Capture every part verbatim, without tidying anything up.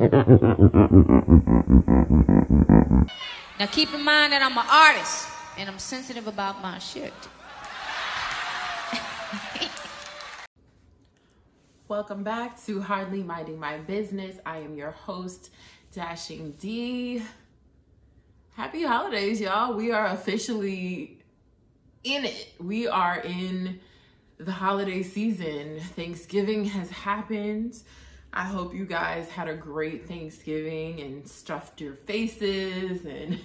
Now keep in mind that I'm an artist and I'm sensitive about my shit. Welcome back to Hardly Minding My Business. I am your host, Dashing D. Happy holidays, y'all. We are officially in it. We are in the holiday season. Thanksgiving has happened. I hope you guys had a great Thanksgiving and stuffed your faces and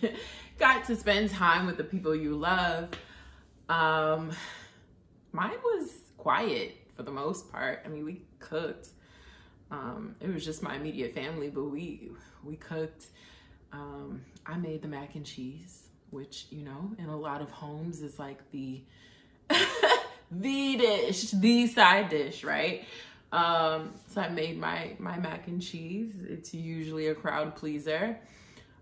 got to spend time with the people you love. Um, mine was quiet for the most part. I mean, we cooked. Um, it was just my immediate family, but we we cooked. Um, I made the mac and cheese, which, you know, in a lot of homes is like the the dish, the side dish, right? Um, so I made my, my mac and cheese. It's usually a crowd pleaser.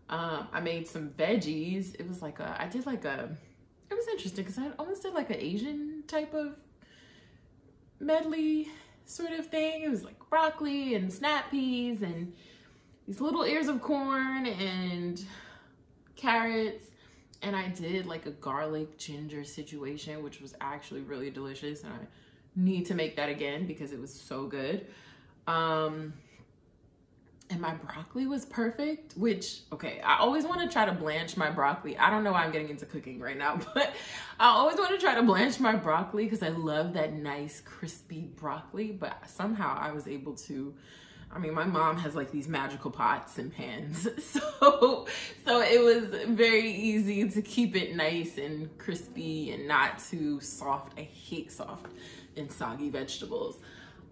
Um, I made some veggies. It was like a, I did like a, it was interesting because I almost did like an Asian type of medley sort of thing. It was like broccoli and snap peas and these little ears of corn and carrots. And I did like a garlic ginger situation, which was actually really delicious. And I need to make that again because it was so good. Um, and my broccoli was perfect, which, okay, I always want to try to blanch my broccoli. I don't know why I'm getting into cooking right now, but I always want to try to blanch my broccoli because I love that nice crispy broccoli, but somehow I was able to, I mean, my mom has like these magical pots and pans. So, so it was very easy to keep it nice and crispy and not too soft. I hate soft and soggy vegetables,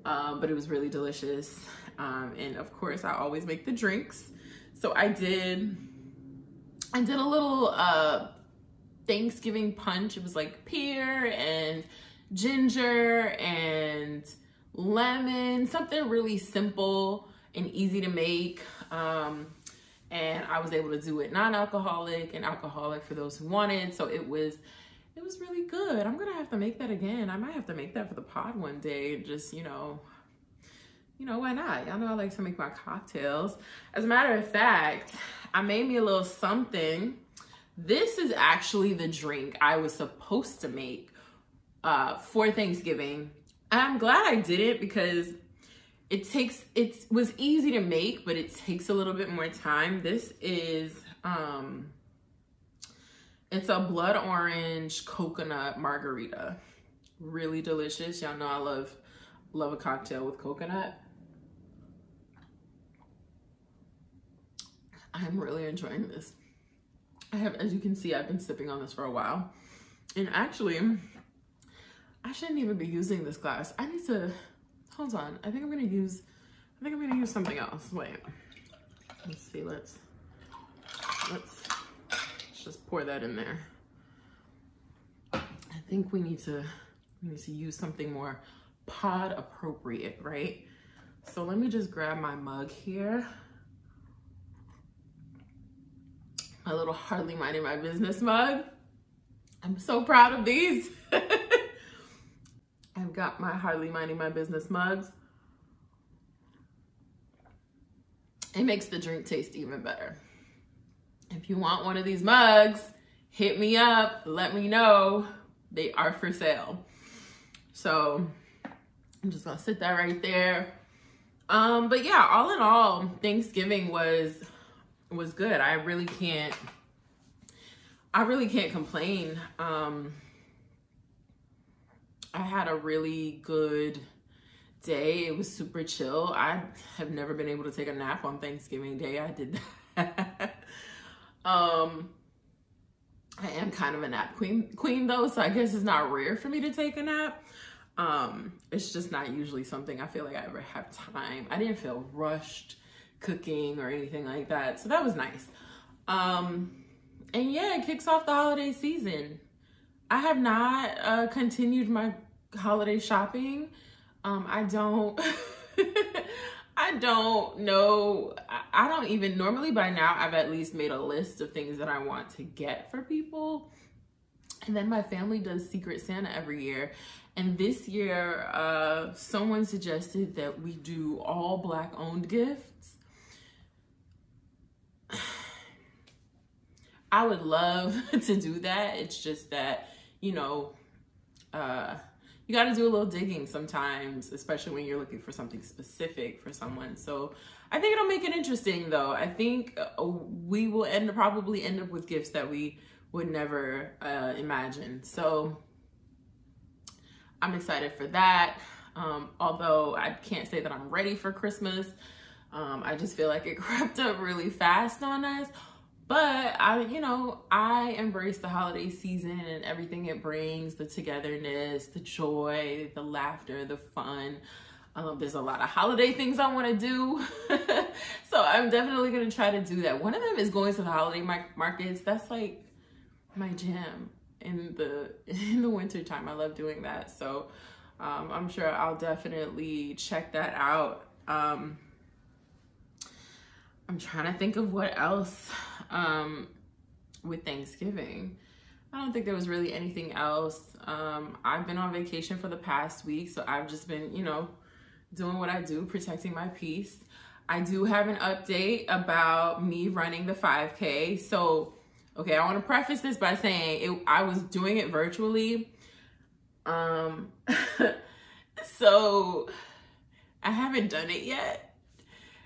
um, but it was really delicious. Um, and of course I always make the drinks. So I did, I did a little uh, Thanksgiving punch. It was like pear and ginger and lemon, something really simple and easy to make. Um, and I was able to do it non-alcoholic and alcoholic for those who wanted. So it was, it was really good. I'm gonna have to make that again. I might have to make that for the pod one day and just, you know, you know, why not? Y'all know I like to make my cocktails. As a matter of fact, I made me a little something. This is actually the drink I was supposed to make uh, for Thanksgiving. I'm glad I did it because it takes, it was easy to make, but it takes a little bit more time. This is, um, it's a blood orange coconut margarita. Really delicious. Y'all know I love, love a cocktail with coconut. I'm really enjoying this. I have, as you can see, I've been sipping on this for a while. And actually, I shouldn't even be using this glass. I need to, hold on. I think I'm gonna use, I think I'm gonna use something else. Wait, let's see, let's, let's, let's just pour that in there. I think we need to, we need to use something more pod appropriate, right? So let me just grab my mug here. My little Hardly Minding My Business mug. I'm so proud of these. I've got my Hardly Minding My Business mugs. It makes the drink taste even better. If you want one of these mugs, hit me up, let me know. They are for sale. So I'm just gonna sit that right there. Um, but yeah, all in all, Thanksgiving was, was good. I really can't, I really can't complain. Um, I had a really good day. It was super chill. I have never been able to take a nap on Thanksgiving Day. I did that. um, I am kind of a nap queen, queen though, so I guess it's not rare for me to take a nap. Um, it's just not usually something I feel like I ever have time. I didn't feel rushed cooking or anything like that, so that was nice. Um, and yeah, it kicks off the holiday season. I have not uh, continued my holiday shopping. Um, I don't, I don't know. I don't even, normally by now I've at least made a list of things that I want to get for people. And then my family does Secret Santa every year. And this year, uh, someone suggested that we do all Black owned gifts. I would love to do that. It's just that, you know, uh, you got to do a little digging sometimes, especially when you're looking for something specific for someone. So I think it'll make it interesting, though. I think we will end probably end up with gifts that we would never uh, imagine. So I'm excited for that. Um, although I can't say that I'm ready for Christmas. Um, I just feel like it crept up really fast on us. But I, you know, I embrace the holiday season and everything it brings, the togetherness, the joy, the laughter, the fun. Um, there's a lot of holiday things I want to do. So I'm definitely going to try to do that. One of them is going to the holiday mar markets. That's like my jam in the, in the winter time. I love doing that. So um, I'm sure I'll definitely check that out. Um, I'm trying to think of what else um, with Thanksgiving. I don't think there was really anything else. Um, I've been on vacation for the past week, so I've just been, you know, doing what I do, protecting my peace. I do have an update about me running the five K. So, okay, I want to preface this by saying it, I was doing it virtually. Um, so I haven't done it yet.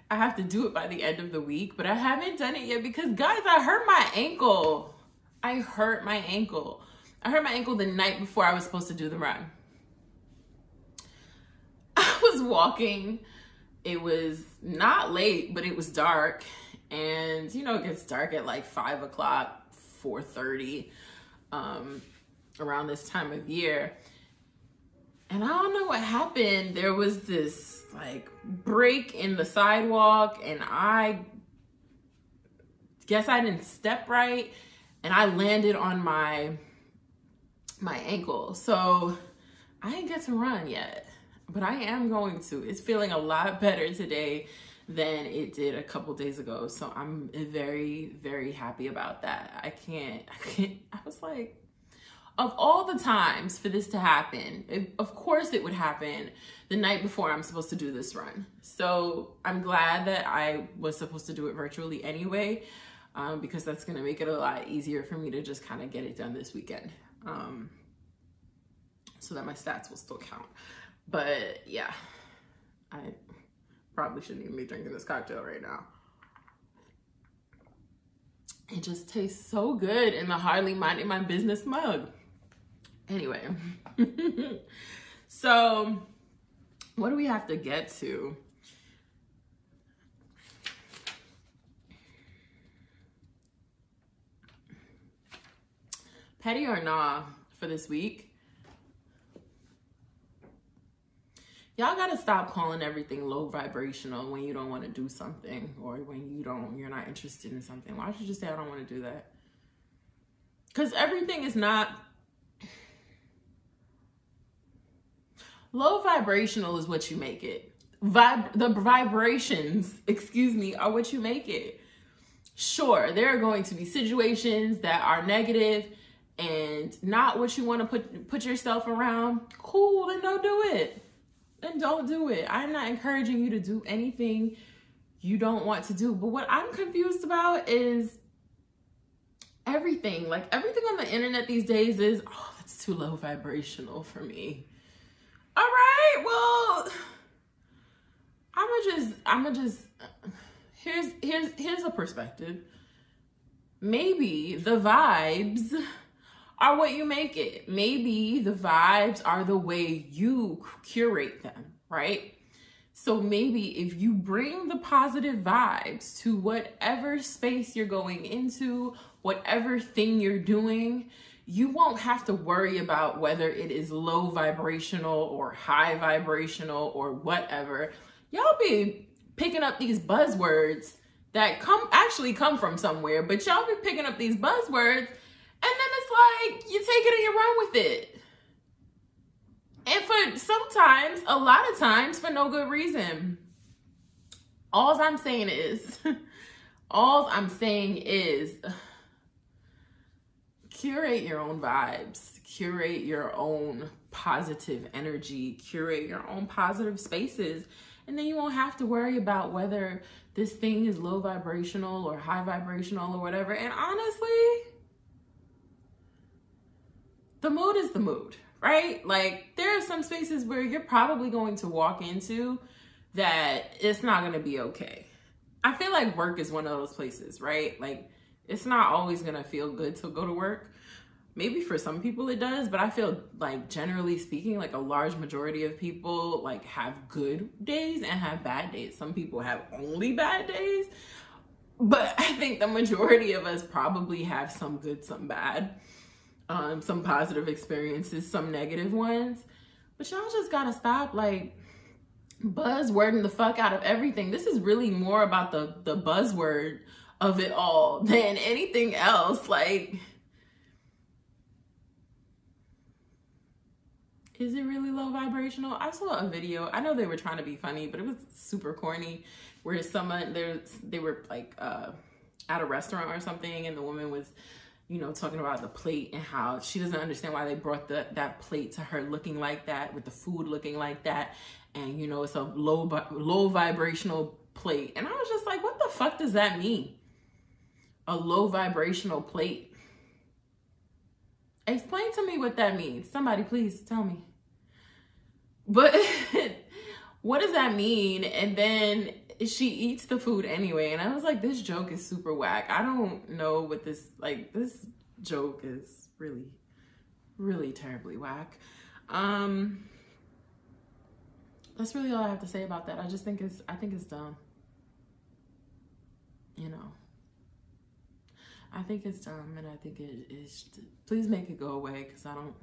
I have to do it by the end of the week, but I haven't done it yet because, guys, I hurt my ankle. I hurt my ankle. I hurt my ankle the night before I was supposed to do the run. I was walking. It was not late, but it was dark. And, you know, it gets dark at like five o'clock, four thirty, um, around this time of year. And I don't know what happened. There was this like break in the sidewalk, and I guess I didn't step right, and I landed on my my ankle. So I ain't get to run yet, but I am going to. It's feeling a lot better today than it did a couple days ago. So I'm very, very happy about that. I can't, I can't, I was like, of all the times for this to happen, it, of course it would happen the night before I'm supposed to do this run. So I'm glad that I was supposed to do it virtually anyway, um, because that's gonna make it a lot easier for me to just kind of get it done this weekend. Um, so that my stats will still count. But yeah, I probably shouldn't even be drinking this cocktail right now. It just tastes so good in the Hardly Minding My Business mug. Anyway, so what do we have to get to? Petty or nah for this week? Y'all gotta stop calling everything low vibrational when you don't wanna do something, or when you don't, you're not interested in something. Why should you just say, I don't wanna do that? Cause everything is not, low vibrational is what you make it. Vib the vibrations, excuse me, are what you make it. Sure, there are going to be situations that are negative and not what you wanna put, put yourself around. Cool, then don't do it. And don't do it. I'm not encouraging you to do anything you don't want to do. But what I'm confused about is everything. Like everything on the internet these days is, oh, that's too low vibrational for me. All right, well, I'ma just, I'ma just, here's, here's, here's a perspective. Maybe the vibes are what you make it. Maybe the vibes are the way you curate them, right? So maybe if you bring the positive vibes to whatever space you're going into, whatever thing you're doing, you won't have to worry about whether it is low vibrational or high vibrational or whatever. Y'all be picking up these buzzwords that come actually come from somewhere, but y'all be picking up these buzzwords. And then it's like, you take it and you run with it. And for sometimes, a lot of times, for no good reason. All I'm saying is, all I'm saying is, curate your own vibes. Curate your own positive energy. Curate your own positive spaces. And then you won't have to worry about whether this thing is low vibrational or high vibrational or whatever. And honestly, the mood is the mood, right? Like, there are some spaces where you're probably going to walk into that it's not going to be okay. I feel like work is one of those places, right? Like, it's not always going to feel good to go to work. Maybe for some people it does, but I feel like, generally speaking, like a large majority of people like have good days and have bad days. Some people have only bad days, but I think the majority of us probably have some good, some bad, um, some positive experiences, some negative ones. But y'all just gotta stop like buzzwording the fuck out of everything. This is really more about the, the buzzword of it all than anything else. Like, is it really low vibrational? I saw a video. I know they were trying to be funny, but it was super corny, where someone, there, they were like uh, at a restaurant or something, and the woman was, you know, talking about the plate and how she doesn't understand why they brought the, that plate to her looking like that, with the food looking like that. And, you know, it's a low, low vibrational plate. And I was just like, what the fuck does that mean? A low vibrational plate. Explain to me what that means. Somebody please tell me. But what does that mean? And then she eats the food anyway. And I was like, this joke is super whack. I don't know what this, like, this joke is really, really terribly whack. Um, that's really all I have to say about that. I just think it's, I think it's dumb. You know. I think it's dumb, and I think it is. Please make it go away, because I don't,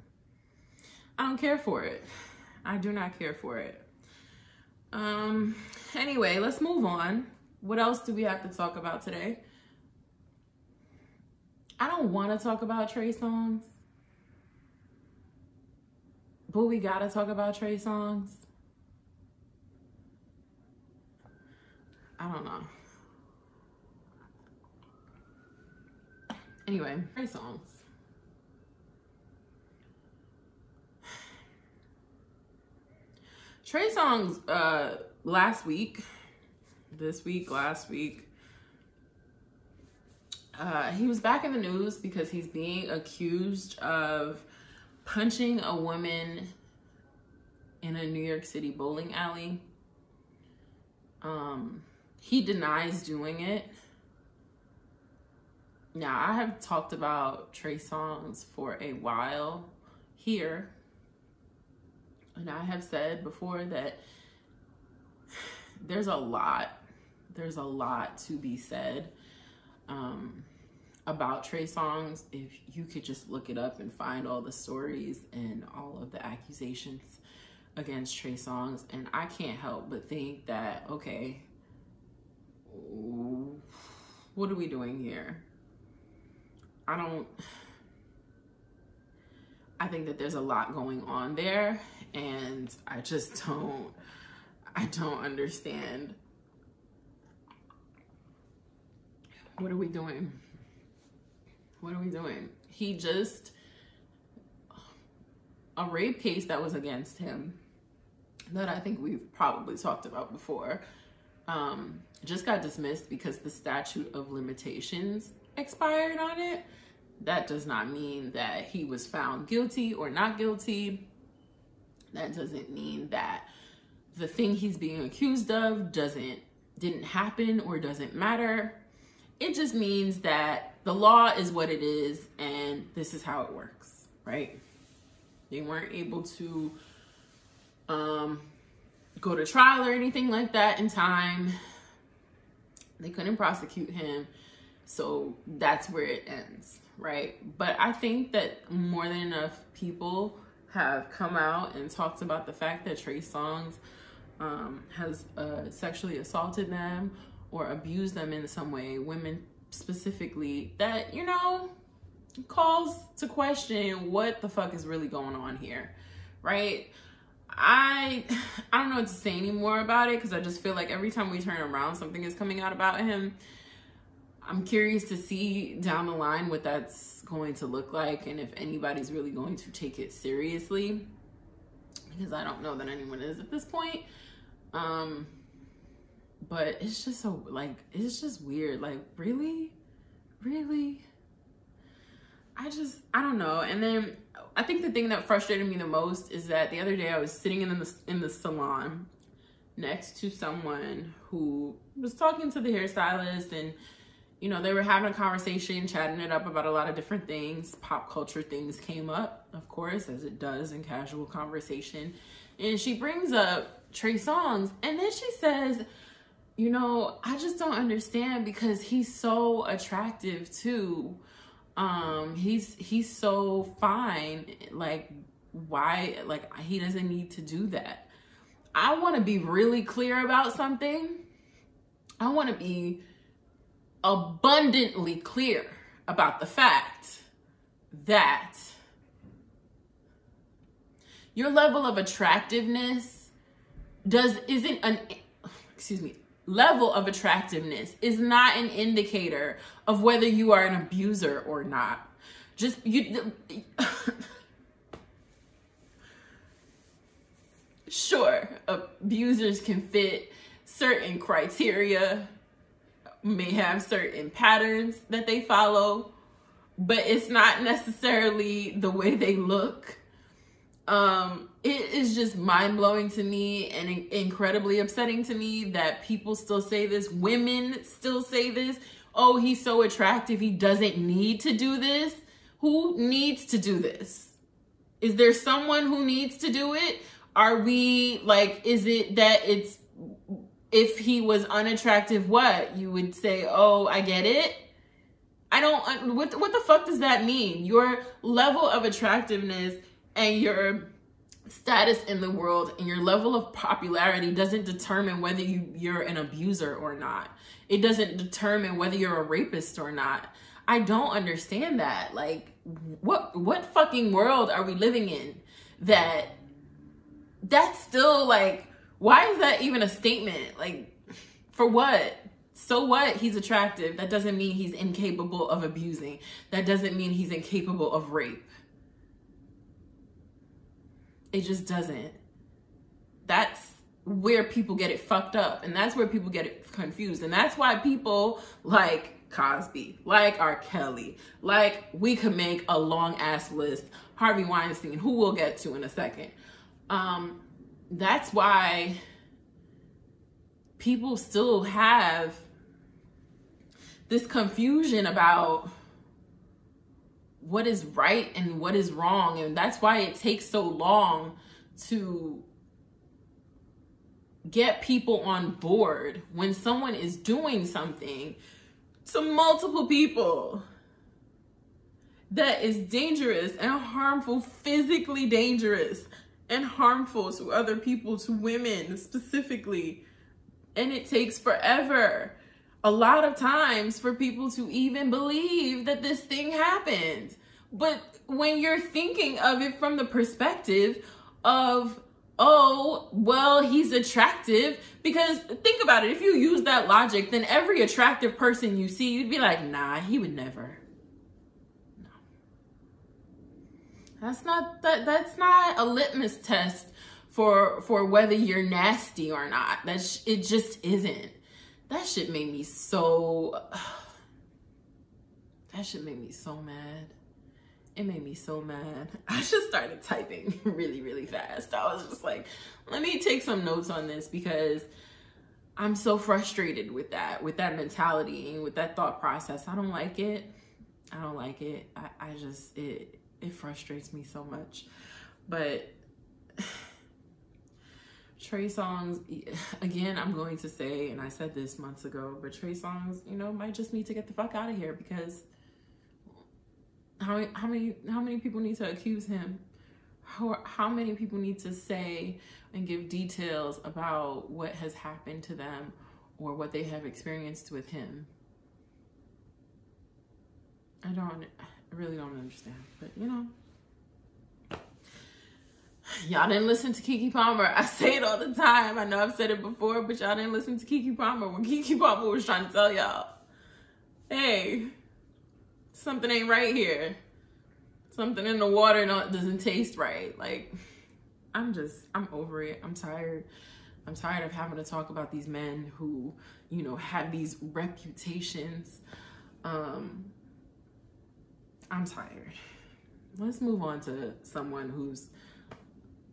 I don't care for it. I do not care for it. Um. Anyway, let's move on. What else do we have to talk about today? I don't want to talk about Trey Songz, but we gotta talk about Trey Songz. I don't know. Anyway, Trey Songz. Trey Songz, uh, last week, this week, last week, uh, he was back in the news because he's being accused of punching a woman in a New York City bowling alley. Um, he denies doing it. Now, I have talked about Trey Songz for a while here, and I have said before that there's a lot, there's a lot to be said um, about Trey Songz. If you could just look it up and find all the stories and all of the accusations against Trey Songz, and I can't help but think that, okay, what are we doing here? I don't, I think that there's a lot going on there, and I just don't, I don't understand. What are we doing? What are we doing? He just, a rape case that was against him, that I think we've probably talked about before, um, just got dismissed because the statute of limitations expired on it. That does not mean that he was found guilty or not guilty. That doesn't mean that the thing he's being accused of doesn't didn't happen or doesn't matter. It just means that the law is what it is, and this is how it works, right? They weren't able to um go to trial or anything like that in time. They couldn't prosecute him. So that's where it ends, right? But I think that more than enough people have come out and talked about the fact that Trey Songz um, has uh, sexually assaulted them or abused them in some way, women specifically, that, you know, calls to question what the fuck is really going on here, right? I, I don't know what to say anymore about it, because I just feel like every time we turn around, something is coming out about him. I'm curious to see down the line what that's going to look like, and if anybody's really going to take it seriously, because I don't know that anyone is at this point. Um, but it's just so, like, it's just weird. Like, really? Really? I just, I don't know. And then I think the thing that frustrated me the most is that the other day I was sitting in the, in the salon next to someone who was talking to the hairstylist, and, you know, they were having a conversation, chatting it up about a lot of different things. Pop culture things came up, of course, as it does in casual conversation. And she brings up Trey Songz, and then she says, you know, I just don't understand because he's so attractive too. Um, he's, he's so fine. Like, why, like, he doesn't need to do that. I want to be really clear about something. I want to be abundantly clear about the fact that your level of attractiveness does, isn't an, excuse me, level of attractiveness is not an indicator of whether you are an abuser or not. Just, you, sure, abusers can fit certain criteria, may have certain patterns that they follow, but it's not necessarily the way they look. Um, it is just mind-blowing to me and in incredibly upsetting to me that people still say this. Women still say this. Oh, he's so attractive. He doesn't need to do this. Who needs to do this? Is there someone who needs to do it? Are we like, is it that it's, if he was unattractive, what? You would say, oh, I get it. I don't, what, what the fuck does that mean? Your level of attractiveness and your status in the world and your level of popularity doesn't determine whether you, you're an abuser or not. It doesn't determine whether you're a rapist or not. I don't understand that. Like, what what fucking world are we living in that that's still like, why is that even a statement? Like, for what? So what? He's attractive. That doesn't mean he's incapable of abusing. That doesn't mean he's incapable of rape. It just doesn't. That's where people get it fucked up. And that's where people get it confused. And that's why people like Cosby, like R. Kelly, like, we could make a long ass list, Harvey Weinstein, who we'll get to in a second. Um, that's why people still have this confusion about what is right and what is wrong. And that's why it takes so long to get people on board when someone is doing something to multiple people that is dangerous and harmful, physically dangerous and harmful to other people, to women specifically. And it takes forever, a lot of times, for people to even believe that this thing happened. But when you're thinking of it from the perspective of, oh, well, he's attractive, because think about it, if you use that logic, then every attractive person you see, you'd be like, nah, he would never. No. That's not, that, that's not a litmus test for, for whether you're nasty or not. That's, it just isn't. That shit made me so, uh, that shit made me so mad. It made me so mad. I just started typing really, really fast. I was just like, let me take some notes on this, because I'm so frustrated with that, with that mentality and with that thought process. I don't like it. I don't like it. I, I just, it, it frustrates me so much. But Trey Songz, again, I'm going to say, and I said this months ago, but Trey Songz, you know, might just need to get the fuck out of here, because how, how many how many people need to accuse him? How, how many people need to say and give details about what has happened to them or what they have experienced with him? I don't, I really don't understand, but you know. Y'all didn't listen to Keke Palmer. I say it all the time. I know I've said it before, but y'all didn't listen to Keke Palmer when Keke Palmer was trying to tell y'all, hey, something ain't right here. Something in the water doesn't taste right. Like, I'm just, I'm over it. I'm tired. I'm tired of having to talk about these men who, you know, have these reputations. Um, I'm tired. Let's move on to someone who's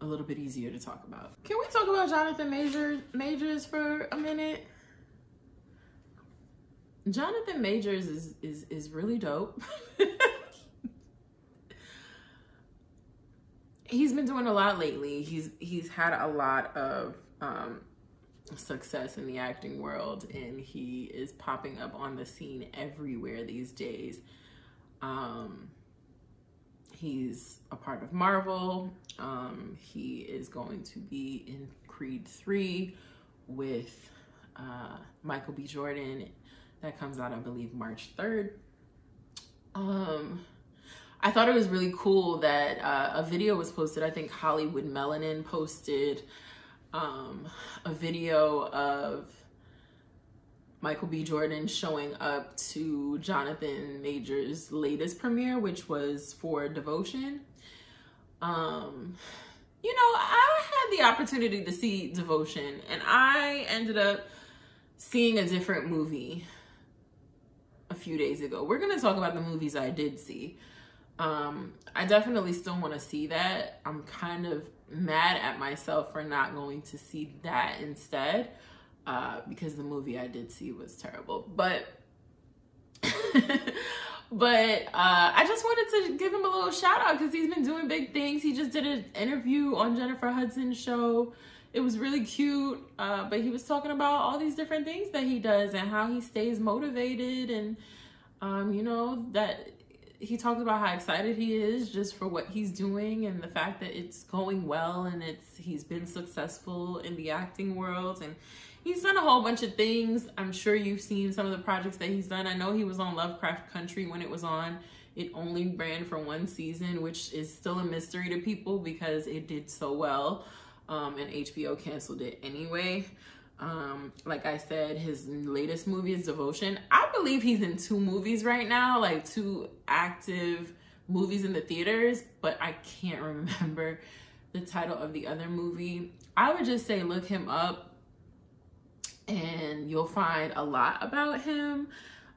a little bit easier to talk about. Can we talk about Jonathan Majors, Majors for a minute? Jonathan Majors is, is, is really dope. He's been doing a lot lately. He's, he's had a lot of um, success in the acting world, and he is popping up on the scene everywhere these days. Um, he's a part of Marvel. Um, he is going to be in Creed three with uh, Michael B. Jordan. That comes out, I believe, March third. Um, I thought it was really cool that uh, a video was posted. I think Hollywood Melanin posted um, a video of Michael B. Jordan showing up to Jonathan Majors' latest premiere, which was for Devotion. Um, you know, I had the opportunity to see Devotion, and I ended up seeing a different movie a few days ago. We're gonna talk about the movies I did see. Um, I definitely still wanna see that. I'm kind of mad at myself for not going to see that instead, uh, because the movie I did see was terrible. But, but uh, I just wanted to give him a little shout out because he's been doing big things. He just did an interview on Jennifer Hudson's show. It was really cute, uh, but he was talking about all these different things that he does and how he stays motivated, and um, you know, that he talked about how excited he is just for what he's doing and the fact that it's going well, and it's he's been successful in the acting world, and he's done a whole bunch of things. I'm sure you've seen some of the projects that he's done. I know he was on Lovecraft Country when it was on. It only ran for one season, which is still a mystery to people because it did so well. Um, and H B O canceled it anyway. Um, like I said, his latest movie is Devotion. I believe he's in two movies right now, like two active movies in the theaters, but I can't remember the title of the other movie. I would just say look him up and you'll find a lot about him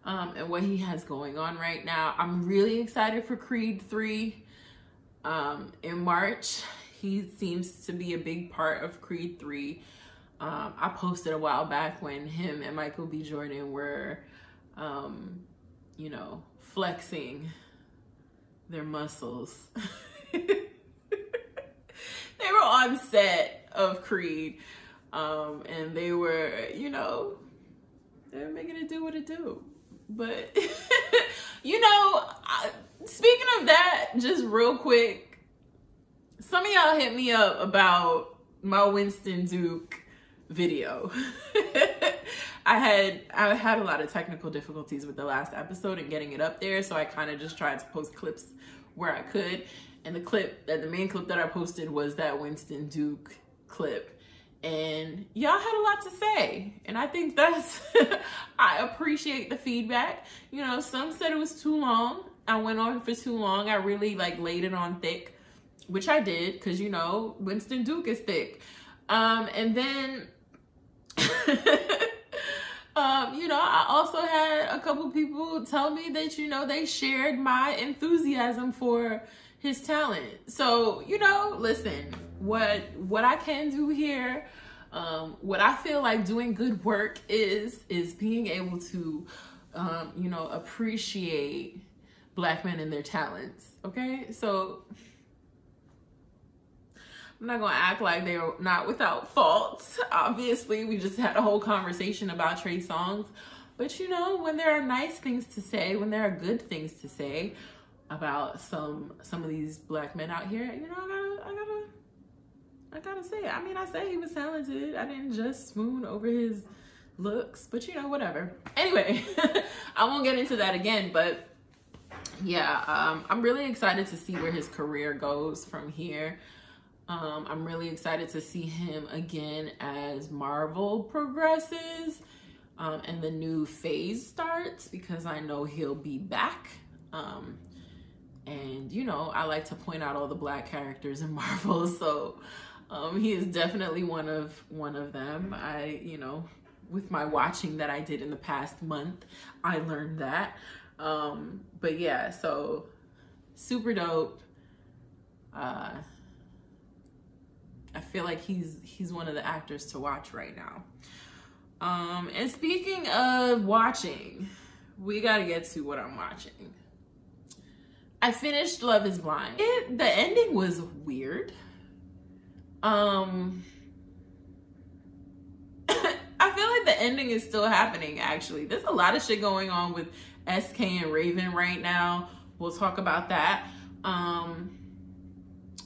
um, and what he has going on right now. I'm really excited for Creed three um, in March. He seems to be a big part of Creed three. Um, I posted a while back when him and Michael B. Jordan were, um, you know, flexing their muscles. They were on set of Creed, um, and they were, you know, they were making it do what it do. But, you know, I, speaking of that, just real quick, some of y'all hit me up about my Winston Duke video. I had I had a lot of technical difficulties with the last episode and getting it up there, so I kind of just tried to post clips where I could. And the clip, that the main clip that I posted was that Winston Duke clip. And y'all had a lot to say. And I think that's, I appreciate the feedback. You know, some said it was too long. I went on for too long. I really like laid it on thick, which I did, because, you know, Winston Duke is thick. Um, and then, um, you know, I also had a couple people tell me that, you know, they shared my enthusiasm for his talent. So, you know, listen, what, what I can do here, um, what I feel like doing good work is, is being able to, um, you know, appreciate Black men and their talents. Okay, so I'm not gonna act like they're not without faults. Obviously, we just had a whole conversation about Trey Songz. But you know, when there are nice things to say, when there are good things to say about some some of these Black men out here, you know, I gotta, I gotta, I gotta say it. I mean, I say he was talented. I didn't just swoon over his looks, but you know, whatever. Anyway, I won't get into that again, but yeah, um, I'm really excited to see where his career goes from here. Um, I'm really excited to see him again as Marvel progresses um, and the new phase starts, because I know he'll be back. Um, and, you know, I like to point out all the Black characters in Marvel, so um, he is definitely one of one of them. I, you know, with my watching that I did in the past month, I learned that. Um, but yeah, so super dope. Uh, I feel like he's he's one of the actors to watch right now. Um, and speaking of watching, we gotta get to what I'm watching. I finished Love is Blind. It, the ending was weird. Um, I feel like the ending is still happening, actually. There's a lot of shit going on with S K and Raven right now. We'll talk about that. Um,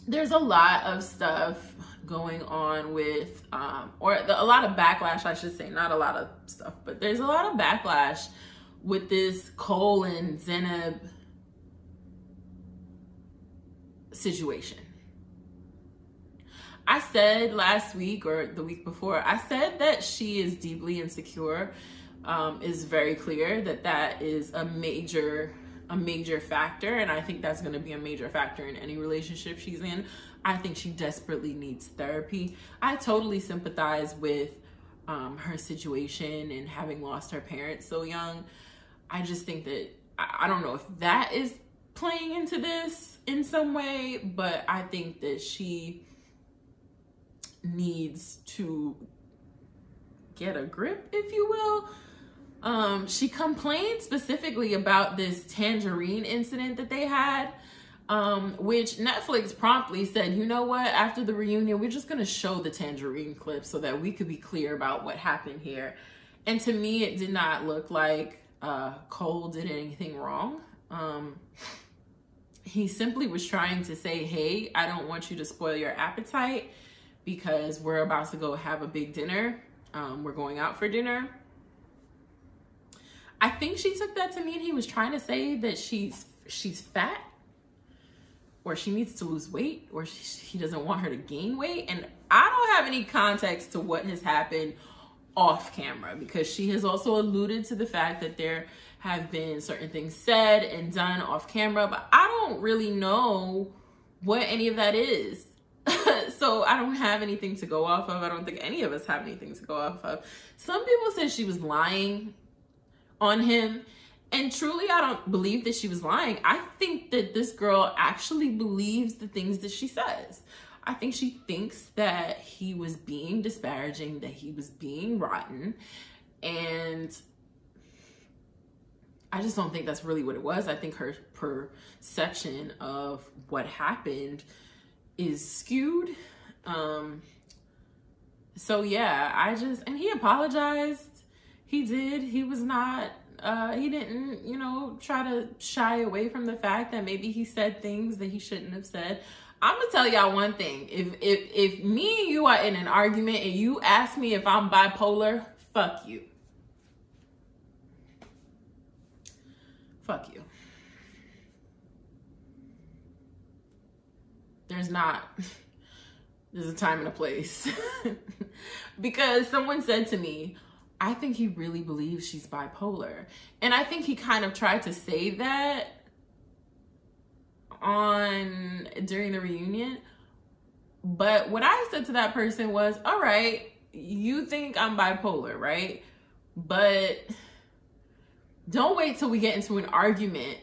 there's a lot of stuff going on with, um, or the, a lot of backlash, I should say. Not a lot of stuff, but there's a lot of backlash with this Cole and Zeneb situation. I said last week or the week before, I said that she is deeply insecure. Um, it's very clear that that is a major, a major factor. And I think that's going to be a major factor in any relationship she's in. I think she desperately needs therapy. I totally sympathize with um, her situation and having lost her parents so young. I just think that, I, I don't know if that is playing into this in some way, but I think that she needs to get a grip, if you will. Um, she complained specifically about this tangerine incident that they had, um, which Netflix promptly said, you know what, after the reunion, we're just going to show the tangerine clip so that we could be clear about what happened here. And to me, it did not look like uh, Cole did anything wrong. Um, he simply was trying to say, hey, I don't want you to spoil your appetite, because we're about to go have a big dinner. Um, we're going out for dinner. I think she took that to mean he was trying to say that she's she's fat, or she needs to lose weight, or she, he doesn't want her to gain weight. And I don't have any context to what has happened off camera, because she has also alluded to the fact that there have been certain things said and done off camera, but I don't really know what any of that is. So I don't have anything to go off of. I don't think any of us have anything to go off of. Some people said she was lying on him, and truly I don't believe that she was lying. I think that this girl actually believes the things that she says. I think she thinks that he was being disparaging, that he was being rotten, and I just don't think that's really what it was. I think her perception of what happened is skewed. Um, so yeah, I just, and he apologized. He did. He was not, uh, he didn't, you know, try to shy away from the fact that maybe he said things that he shouldn't have said. I'm gonna tell y'all one thing. If, if, if me and you are in an argument and you ask me if I'm bipolar, fuck you. Fuck you. There's not, there's a time and a place. Because someone said to me, I think he really believes she's bipolar. And I think he kind of tried to say that on, during the reunion. But what I said to that person was, all right, you think I'm bipolar, right? But don't wait till we get into an argument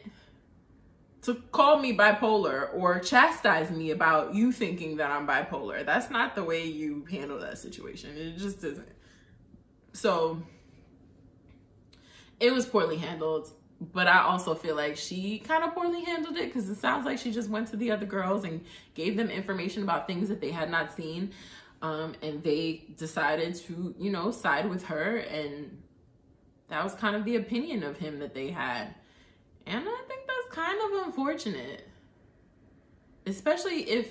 to call me bipolar or chastise me about you thinking that I'm bipolar. That's not the way you handle that situation. It just isn't. So it was poorly handled, but I also feel like she kind of poorly handled it, because it sounds like she just went to the other girls and gave them information about things that they had not seen. Um, and they decided to, you know, side with her. And that was kind of the opinion of him that they had. And I think that's kind of unfortunate, especially if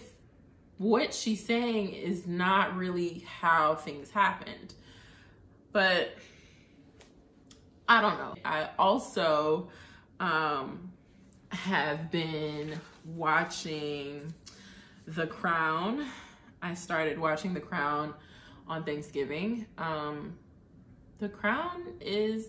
what she's saying is not really how things happened. But I don't know. I also um, have been watching The Crown. I started watching The Crown on Thanksgiving. Um, The Crown is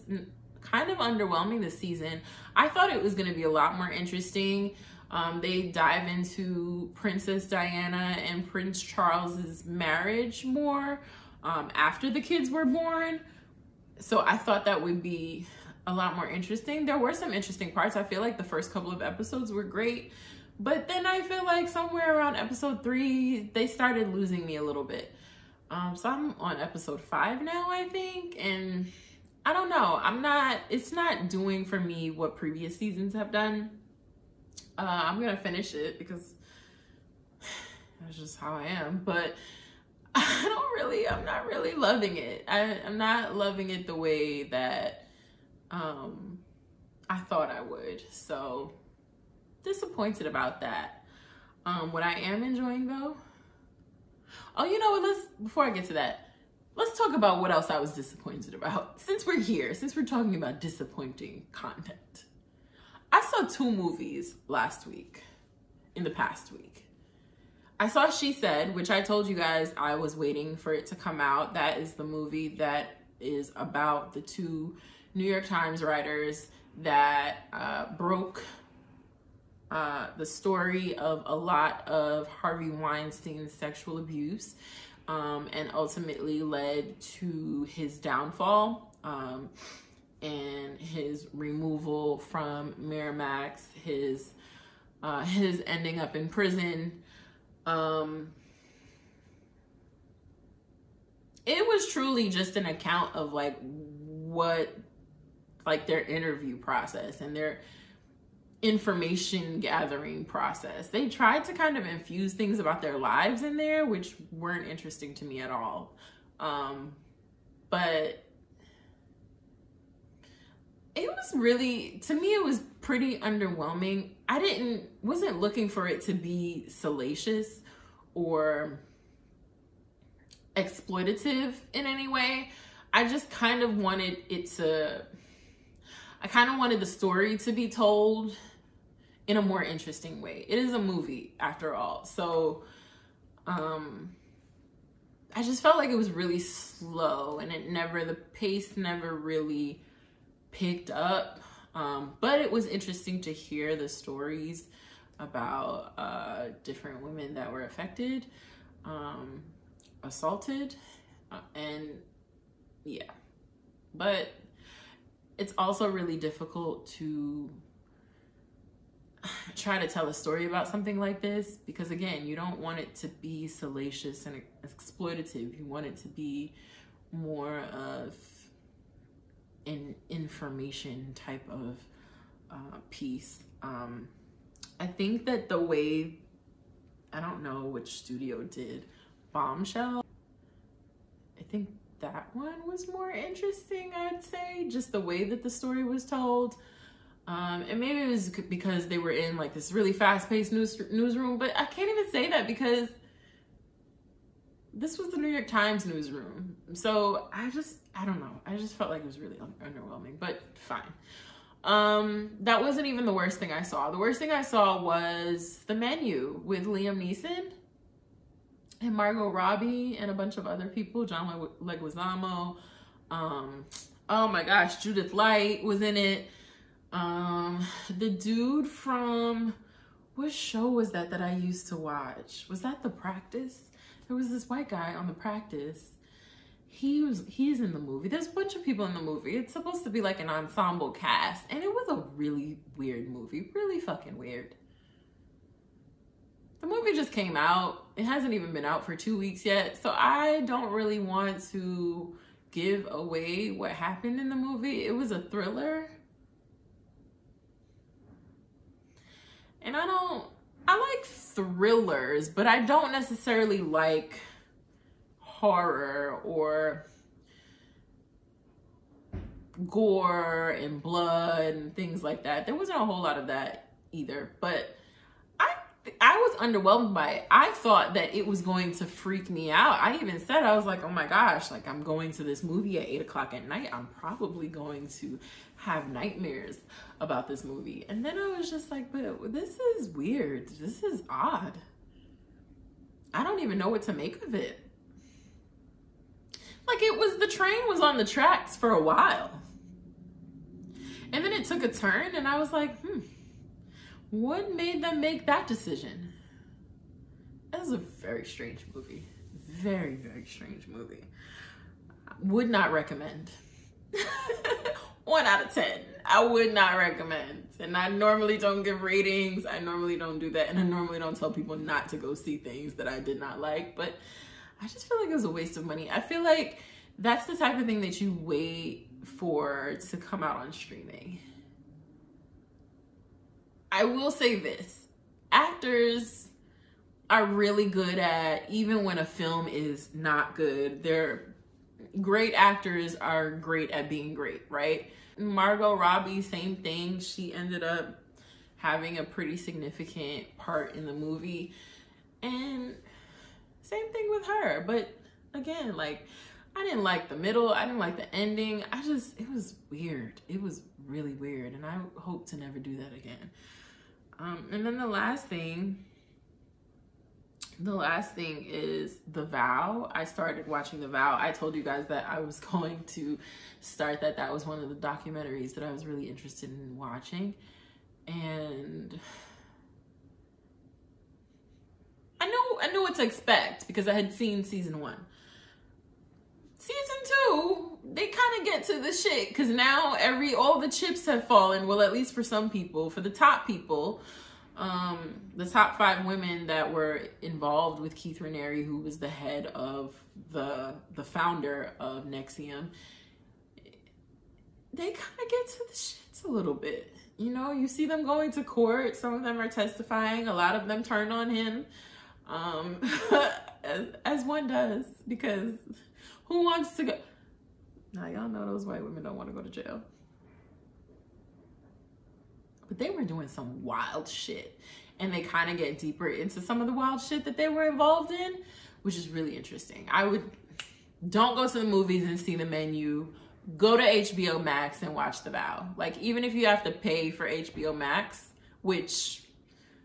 kind of underwhelming this season. I thought it was going to be a lot more interesting. Um, they dive into Princess Diana and Prince Charles's marriage more um, after the kids were born. So I thought that would be a lot more interesting. There were some interesting parts. I feel like the first couple of episodes were great, but then I feel like somewhere around episode three, they started losing me a little bit. Um, so I'm on episode five now, I think, and I don't know. I'm not, it's not doing for me what previous seasons have done. Uh, I'm gonna finish it because that's just how I am, but I don't really, I'm not really loving it. I, I'm not loving it the way that um, I thought I would. So disappointed about that. Um, what I am enjoying though, oh, you know what, let's, before I get to that, let's talk about what else I was disappointed about. Since we're here, since we're talking about disappointing content. I saw two movies last week, in the past week. I saw She Said, which I told you guys I was waiting for it to come out. That is the movie that is about the two New York Times writers that uh, broke uh, the story of a lot of Harvey Weinstein's sexual abuse um, and ultimately led to his downfall. Um, and his removal from Miramax, his uh, his ending up in prison. Um, it was truly just an account of like what, like their interview process and their information gathering process. They tried to kind of infuse things about their lives in there, which weren't interesting to me at all. Um, but it was really, to me, it was pretty underwhelming. I didn't, wasn't looking for it to be salacious or exploitative in any way. I just kind of wanted it to, I kind of wanted the story to be told in a more interesting way. It is a movie after all. So um, I just felt like it was really slow and it never, the pace never really picked up, um, but it was interesting to hear the stories about uh, different women that were affected, um, assaulted, uh, and yeah. But it's also really difficult to try to tell a story about something like this because, again, you don't want it to be salacious and exploitative. You want it to be more of an information type of uh, piece. Um, I think that the way, I don't know which studio did Bombshell, I think that one was more interesting, I'd say, just the way that the story was told. Um, and maybe it was because they were in like this really fast-paced news newsroom, but I can't even say that because this was the New York Times newsroom. So I just, I don't know. I just felt like it was really underwhelming, but fine. Um, that wasn't even the worst thing I saw. The worst thing I saw was The Menu with Liam Neeson and Margot Robbie and a bunch of other people, John Leguizamo. Um, oh my gosh, Judith Light was in it. Um, the dude from, what show was that that I used to watch? Was that The Practice? There was this white guy on The Practice. He was, he's in the movie. There's a bunch of people in the movie. It's supposed to be like an ensemble cast. And it was a really weird movie. Really fucking weird. The movie just came out. It hasn't even been out for two weeks yet. So I don't really want to give away what happened in the movie. It was a thriller. And I don't, I like thrillers, but I don't necessarily like horror or gore and blood and things like that. There wasn't a whole lot of that either, but I I was underwhelmed by it. I thought that it was going to freak me out. I even said, I was like, oh my gosh, like I'm going to this movie at eight o'clock at night. I'm probably going to have nightmares about this movie. And then I was just like, but this is weird. This is odd. I don't even know what to make of it. Like it was, the train was on the tracks for a while. And then it took a turn and I was like, hmm, what made them make that decision? That was a very strange movie. Very, very strange movie. Would not recommend. One out of ten. I would not recommend. And I normally don't give ratings. I normally don't do that. And I normally don't tell people not to go see things that I did not like. But I just feel like it was a waste of money. I feel like that's the type of thing that you wait for to come out on streaming. I will say this. Actors are really good at, even when a film is not good, they're great actors are great at being great, right? Margot Robbie, same thing. She ended up having a pretty significant part in the movie. And same thing with her. But again, like, I didn't like the middle. I didn't like the ending. I just, it was weird. It was really weird. And I hope to never do that again. Um, and then the last thing, the last thing is The Vow. I started watching The Vow. I told you guys that I was going to start that. That was one of the documentaries that I was really interested in watching. And I know I knew what to expect because I had seen season one. Season two, they kind of get to the shit because now every all the chips have fallen. Well, at least for some people, for the top people. Um, the top five women that were involved with Keith Ranieri, who was the head of the the founder of Nexium, they kind of get to the shits a little bit. You know, you see them going to court. Some of them are testifying. A lot of them turn on him, um, as, as one does, because who wants to go? Now, y'all know those white women don't want to go to jail. But they were doing some wild shit, and they kind of get deeper into some of the wild shit that they were involved in, which is really interesting. I would, don't go to the movies and see The Menu. Go to H B O Max and watch The Vow. Like, even if you have to pay for H B O Max, which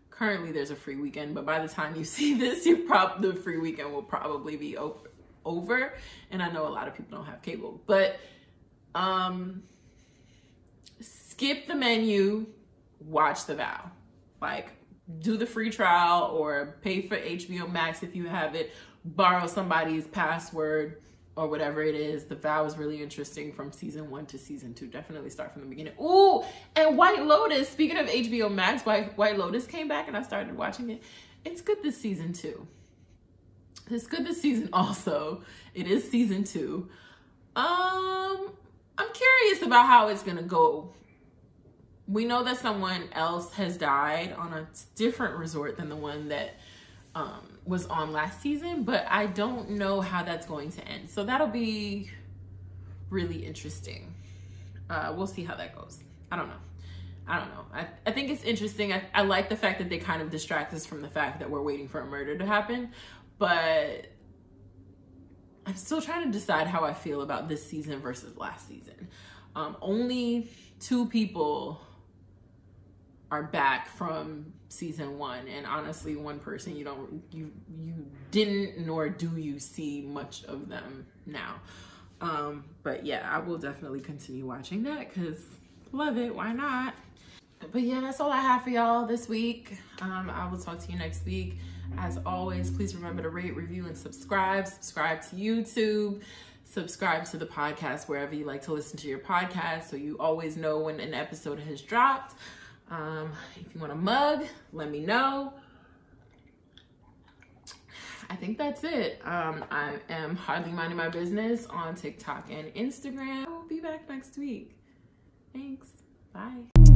currently there's a free weekend, but by the time you see this, you prob- the free weekend will probably be over. And I know a lot of people don't have cable, but um, skip The Menu. Watch The Vow. Like, do the free trial or pay for H B O Max if you have it. Borrow somebody's password or whatever it is. The Vow is really interesting from season one to season two. Definitely start from the beginning. Ooh, and White Lotus. Speaking of H B O Max, White, White Lotus came back and I started watching it. It's good this season too. It's good this season also. It is season two. Um, I'm curious about how it's gonna go. We know that someone else has died on a different resort than the one that um, was on last season, but I don't know how that's going to end. So that'll be really interesting. Uh, we'll see how that goes. I don't know. I don't know. I, I think it's interesting. I, I like the fact that they kind of distract us from the fact that we're waiting for a murder to happen, but I'm still trying to decide how I feel about this season versus last season. Um, only two people are back from season one, and honestly, one person you don't you you didn't nor do you see much of them now. Um but yeah, I will definitely continue watching that because love it, why not? But yeah, that's all I have for y'all this week. um I will talk to you next week. As always, please remember to rate, review, and subscribe subscribe to YouTube. Subscribe to the podcast wherever you like to listen to your podcast so you always know when an episode has dropped. Um, if you want a mug, let me know. I think that's it. Um, I am Hardly Minding My Business on TikTok and Instagram. I'll be back next week. Thanks. Bye.